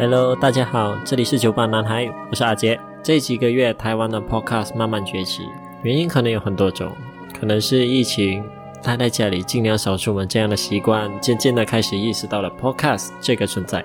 Hello， 大家好，这里是酒吧男孩，我是阿杰。这几个月台湾的 podcast 慢慢崛起，原因可能有很多种，可能是疫情，待在家里尽量少出门这样的习惯，渐渐的开始意识到了 podcast 这个存在。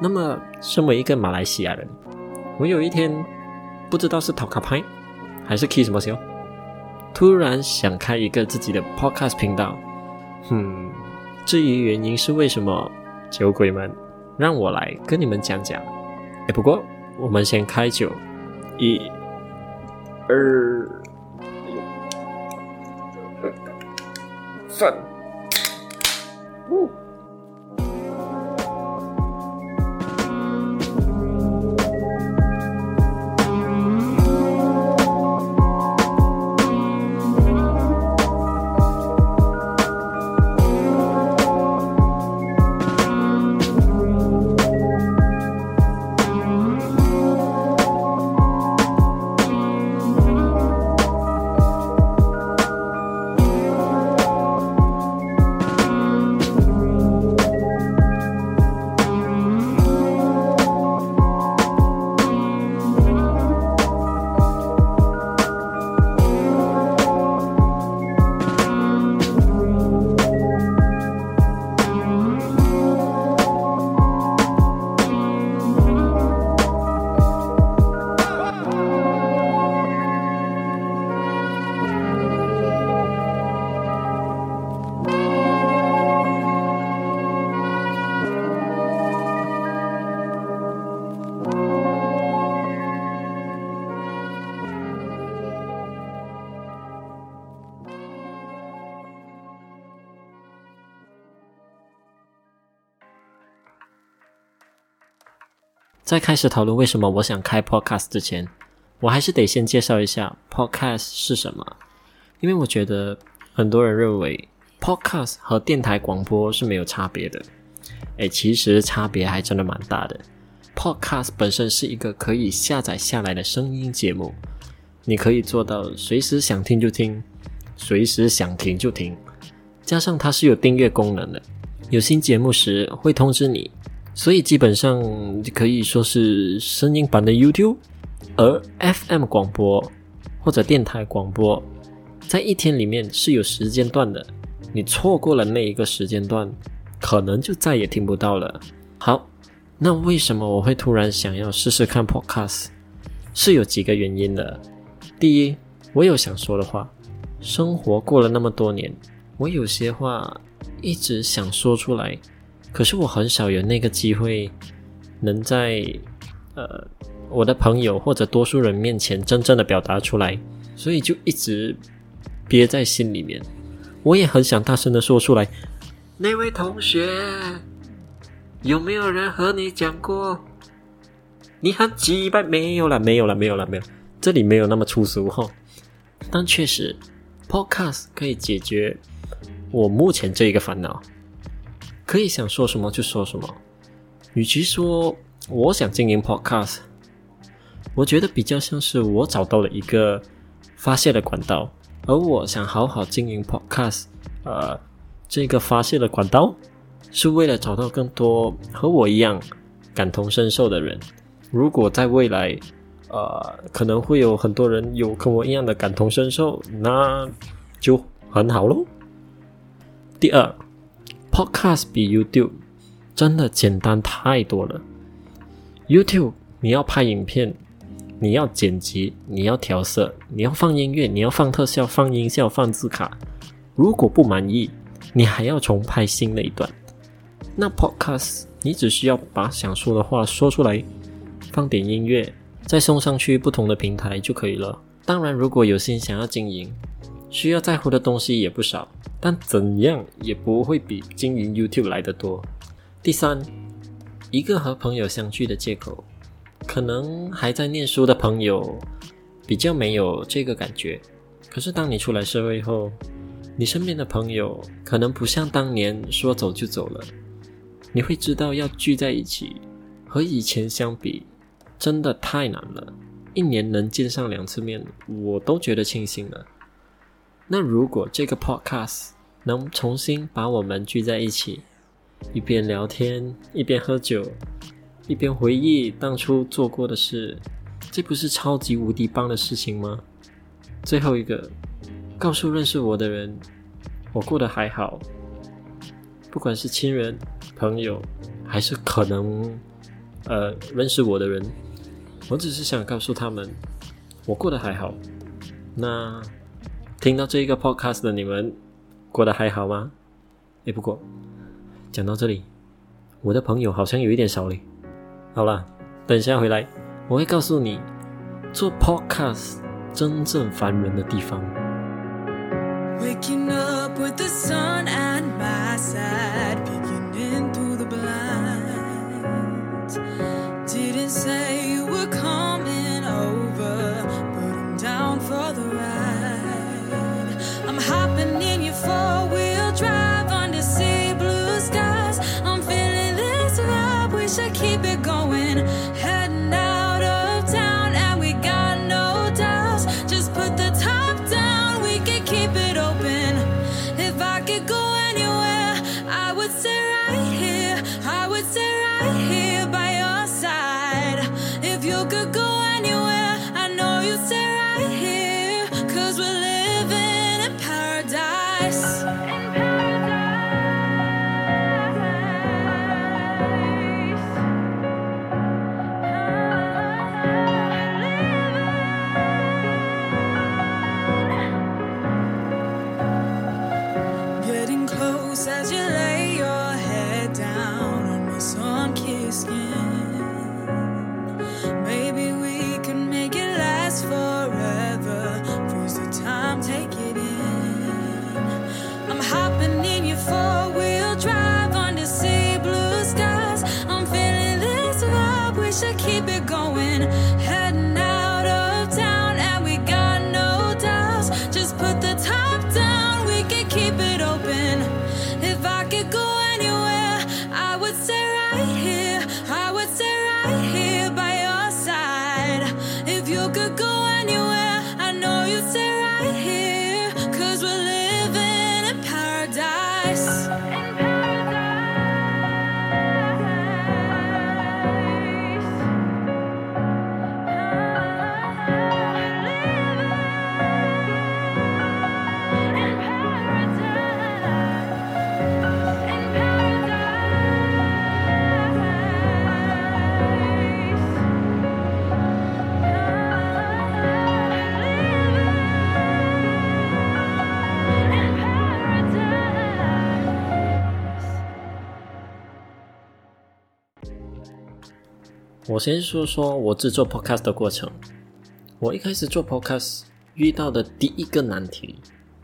那么身为一个马来西亚人，我有一天不知道是讨卡拍还是 key 什么时候，突然想开一个自己的 podcast 频道。至于原因是为什么，酒鬼们让我来跟你们讲讲。不过我们先开酒，1 2 3。在开始讨论为什么我想开 podcast 之前，我还是得先介绍一下 podcast 是什么。因为我觉得很多人认为 podcast 和电台广播是没有差别的，其实差别还真的蛮大的。 podcast 本身是一个可以下载下来的声音节目，你可以做到随时想听就听，随时想停就停，加上它是有订阅功能的，有新节目时会通知你，所以基本上可以说是声音版的 YouTube。 而 FM 广播或者电台广播在一天里面是有时间段的，你错过了那一个时间段，可能就再也听不到了。好，那为什么我会突然想要试试看 podcast， 是有几个原因的。第一，我有想说的话，生活过了那么多年，我有些话一直想说出来，可是我很少有那个机会能在我的朋友或者多数人面前真正的表达出来，所以就一直憋在心里面。我也很想大声的说出来，那位同学，有没有人和你讲过你很鸡掰？没有啦，这里没有那么粗俗哈。但确实 podcast 可以解决我目前这一个烦恼，可以想说什么就说什么。与其说我想经营 podcast， 我觉得比较像是我找到了一个发泄的管道，而我想好好经营 podcast， 这个发泄的管道是为了找到更多和我一样感同身受的人。如果在未来可能会有很多人有跟我一样的感同身受，那就很好咯。第二，Podcast 比 YouTube 真的简单太多了。 YouTube 你要拍影片，你要剪辑，你要调色，你要放音乐，你要放特效，放音效，放字卡，如果不满意你还要重拍新的一段。那 Podcast 你只需要把想说的话说出来，放点音乐，再送上去不同的平台就可以了。当然如果有心想要经营，需要在乎的东西也不少，但怎样也不会比经营 YouTube 来得多。第三，一个和朋友相聚的借口。可能还在念书的朋友比较没有这个感觉，可是当你出来社会后，你身边的朋友可能不像当年说走就走了，你会知道要聚在一起和以前相比真的太难了，一年能见上2次面我都觉得庆幸了。那如果这个 podcast 能重新把我们聚在一起，一边聊天一边喝酒，一边回忆当初做过的事，这不是超级无敌棒的事情吗？最后一个，告诉认识我的人，我过得还好。不管是亲人、朋友，还是可能认识我的人，我只是想告诉他们，我过得还好。那听到这一个 podcast 的你们，过得还好吗？不过讲到这里，我的朋友好像有一点少了。好啦，等一下回来，我会告诉你做 podcast 真正烦人的地方。Waking up with the sun at my side, peeking in through the blinds. Didn't say you were coming over, but I'm down for the ride. I'm hopping in your four-wheel drive under sea blue skies. I'm feeling this vibe, wish I keep it going. Heading out of town and we got no doubts. Just put the top down, we can keep it open. If I could go anywhere, I would stay right here. I would stay right here by your side. If you could go anywhere, I know you'd stay right here. 'Cause we're living in paradise. In Getting close as you lay your head down on my sun-kissed skin. Maybe we can make it last forever. Freeze the time, take it in. I'm hopping in your four-wheel drive under sea blue skies. I'm feeling this vibe, wish I keep it going. Heading out of town and we got no doubts. Just put the top down, we can keep it open. If I could go anywhere, I would stay right here. I would stay right here by your side. If you could go anywhere, I know you'd stay right here. 'Cause we're living in paradise. In paradise.我先说我制作 podcast 的过程。我一开始做 podcast 遇到的第一个难题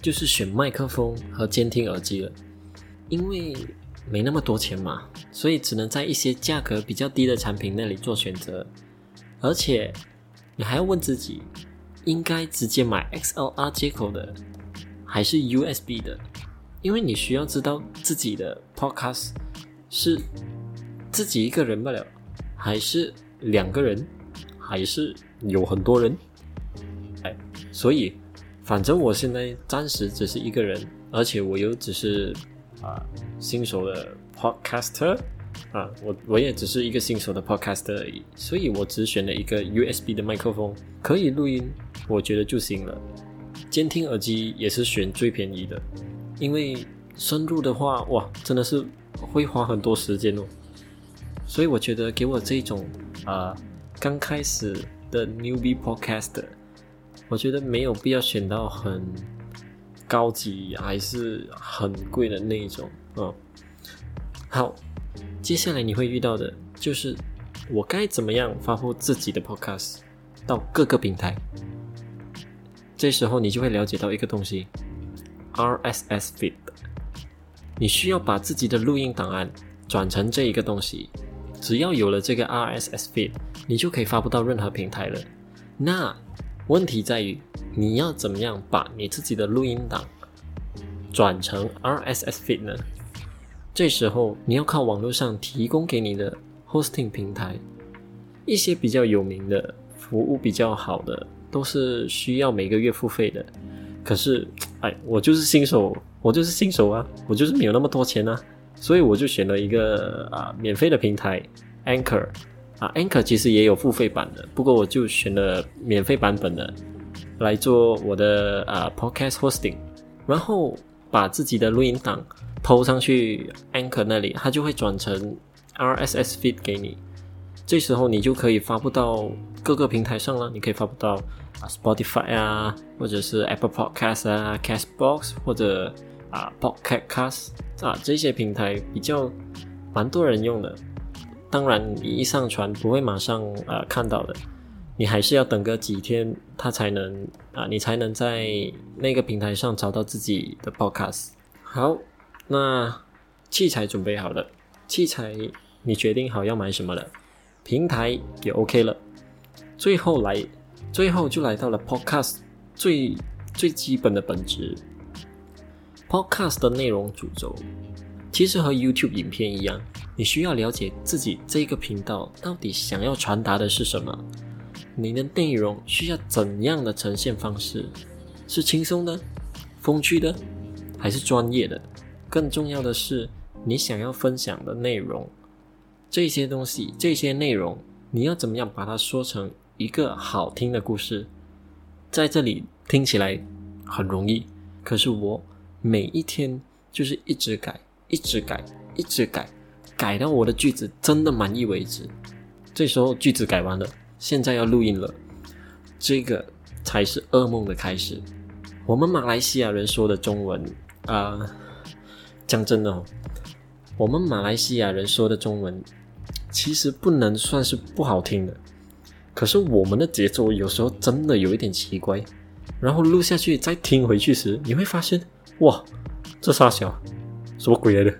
就是选麦克风和监听耳机了，因为没那么多钱嘛，所以只能在一些价格比较低的产品那里做选择。而且你还要问自己，应该直接买 XLR 接口的还是 USB 的，因为你需要知道自己的 podcast 是自己一个人不了，还是两个人，还是有很多人。所以反正我现在暂时只是一个人，而且我又只是新手的 podcaster，我也只是一个新手的 podcaster 而已，所以我只选了一个 USB 的麦克风，可以录音，我觉得就行了。监听耳机也是选最便宜的，因为深入的话，哇，真的是会花很多时间哦。所以我觉得给我这种刚开始的 newbie podcaster， 我觉得没有必要选到很高级还是很贵的那一种。好，接下来你会遇到的就是我该怎么样发布自己的 podcast 到各个平台。这时候你就会了解到一个东西， RSS feed。 你需要把自己的录音档案转成这一个东西。只要有了这个 RSS feed， 你就可以发布到任何平台了。那问题在于，你要怎么样把你自己的录音档转成 RSS feed 呢？这时候你要靠网络上提供给你的 hosting 平台，一些比较有名的、服务比较好的，都是需要每个月付费的。可是，我就是新手啊，我就是没有那么多钱啊。所以我就选了一个免费的平台 Anchor 啊 ，Anchor 其实也有付费版的，不过我就选了免费版本的来做我的podcast hosting， 然后把自己的录音档投上去 Anchor 那里，它就会转成 RSS feed 给你。这时候你就可以发布到各个平台上了，你可以发布到 Spotify 啊，或者是 Apple Podcast 啊 Castbox 或者Podcast 啊，这些平台比较蛮多人用的。当然你一上传不会马上看到的，你还是要等个几天它才能你才能在那个平台上找到自己的 podcast。 好，那器材准备好了，器材你决定好要买什么了，平台也 OK 了，最后就来到了 podcast 最基本的本质。 podcast 的内容主轴其实和 YouTube 影片一样，你需要了解自己这个频道到底想要传达的是什么，你的内容需要怎样的呈现方式，是轻松的、风趣的，还是专业的？更重要的是，你想要分享的内容，这些东西、这些内容，你要怎么样把它说成一个好听的故事？在这里听起来很容易，可是我每一天就是一直改、一直改、一直改，改到我的句子真的满意为止。这时候句子改完了，现在要录音了，这个才是噩梦的开始。我们马来西亚人说的中文讲真的我们马来西亚人说的中文其实不能算是不好听的，可是我们的节奏有时候真的有一点奇怪，然后录下去再听回去时，你会发现哇，这啥小什么鬼来的。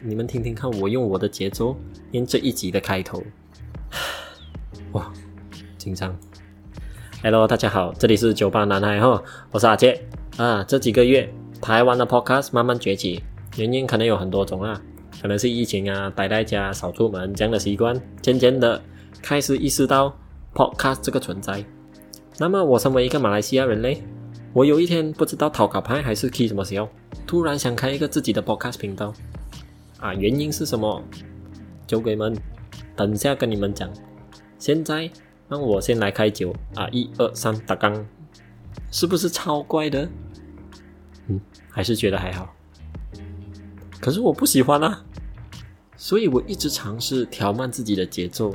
你们听听看，我用我的节奏念这一集的开头。哇，紧张。Hello， 大家好，这里是酒吧男孩哈，我是阿杰啊。这几个月台湾的 podcast 慢慢崛起，原因可能有很多种啊，可能是疫情啊，待在家少出门这样的习惯，渐渐的开始意识到 podcast 这个存在。那么我身为一个马来西亚人嘞，我有一天不知道讨卡牌还是 key 什么时候，突然想开一个自己的 podcast 频道啊，原因是什么？酒鬼们，等一下跟你们讲。现在让我先来开酒啊！1、2、3，打刚，是不是超怪的？还是觉得还好。可是我不喜欢啊，所以我一直尝试调慢自己的节奏，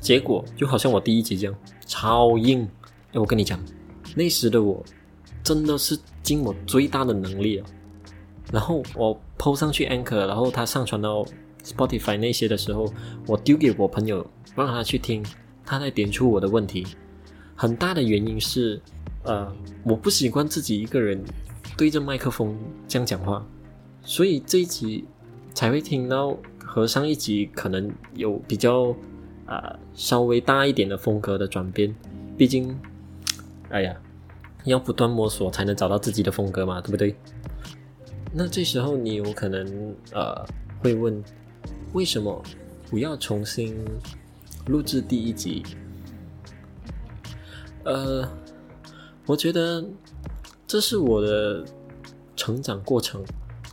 结果就好像我第一集这样，超硬。我跟你讲，那时的我真的是尽我最大的能力了。然后我 po 上去 Anchor， 然后他上传到 Spotify 那些的时候，我丢给我朋友。让他去听，他在点出我的问题。很大的原因是我不习惯自己一个人对着麦克风这样讲话，所以这一集才会听到和上一集可能有比较稍微大一点的风格的转变。毕竟要不断摸索才能找到自己的风格嘛，对不对？那这时候你有可能会问，为什么不要重新录制第一集？我觉得这是我的成长过程。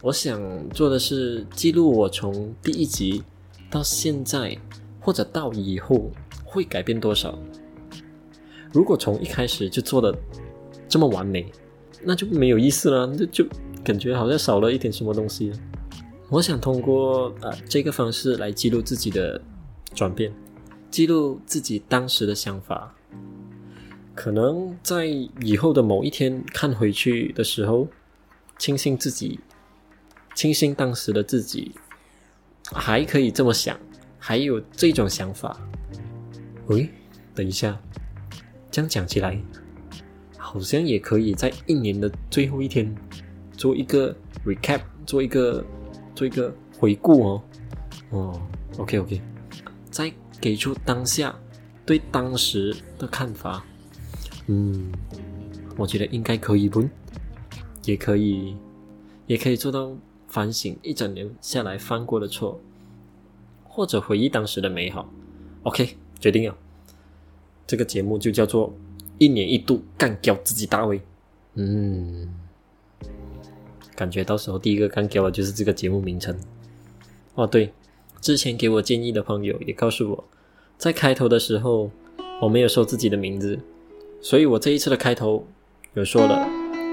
我想做的是记录我从第一集到现在，或者到以后会改变多少。如果从一开始就做的这么完美，那就没有意思了，就感觉好像少了一点什么东西了。我想通过这个方式来记录自己的转变，记录自己当时的想法，可能在以后的某一天看回去的时候，庆幸当时的自己还可以这么想，还有这种想法。喂，等一下，这样讲起来好像也可以在一年的最后一天做一个 recap， 做一个回顾OK， 在给出当下对当时的看法。我觉得应该可以不？也可以做到反省一整年下来犯过的错，或者回忆当时的美好。OK， 决定了，这个节目就叫做一年一度干掉自己大会。感觉到时候第一个干掉的就是这个节目名称。哦对，之前给我建议的朋友也告诉我，在开头的时候我没有说自己的名字，所以我这一次的开头有说了，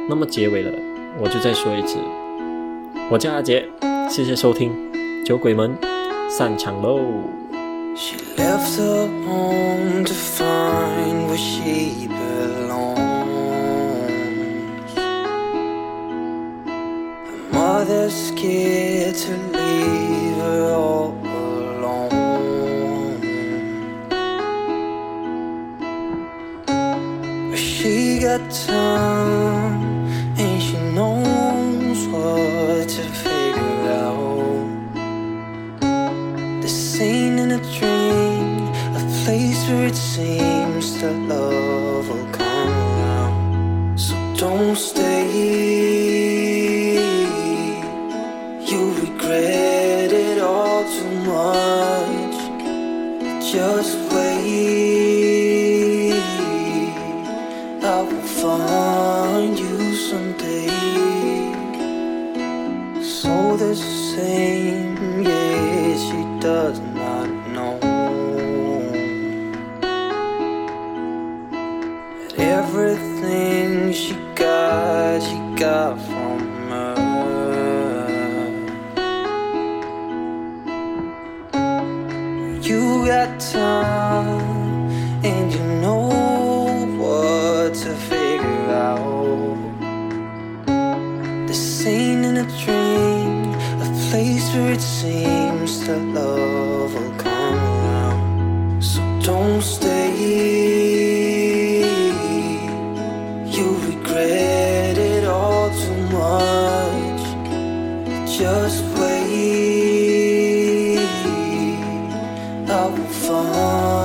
那么结尾了我就再说一次。我叫阿杰，谢谢收听，酒鬼们散场喽。She left her home to find where she belongs. Her mother's scared to leave her all alone. But she got time and she knows what to figure out. This ain't in a dream, a place where it seems that love will come around. So don't stay, you'll regret it all too much. Just wait, I will find you someday. So the same, yeah, she does not know. But everything she got from her. You got time, and you know what to figure out. This ain't in a dream, a place where it seems that love will come around. So don't stay, you'll regret it all too much. Just wait, I will find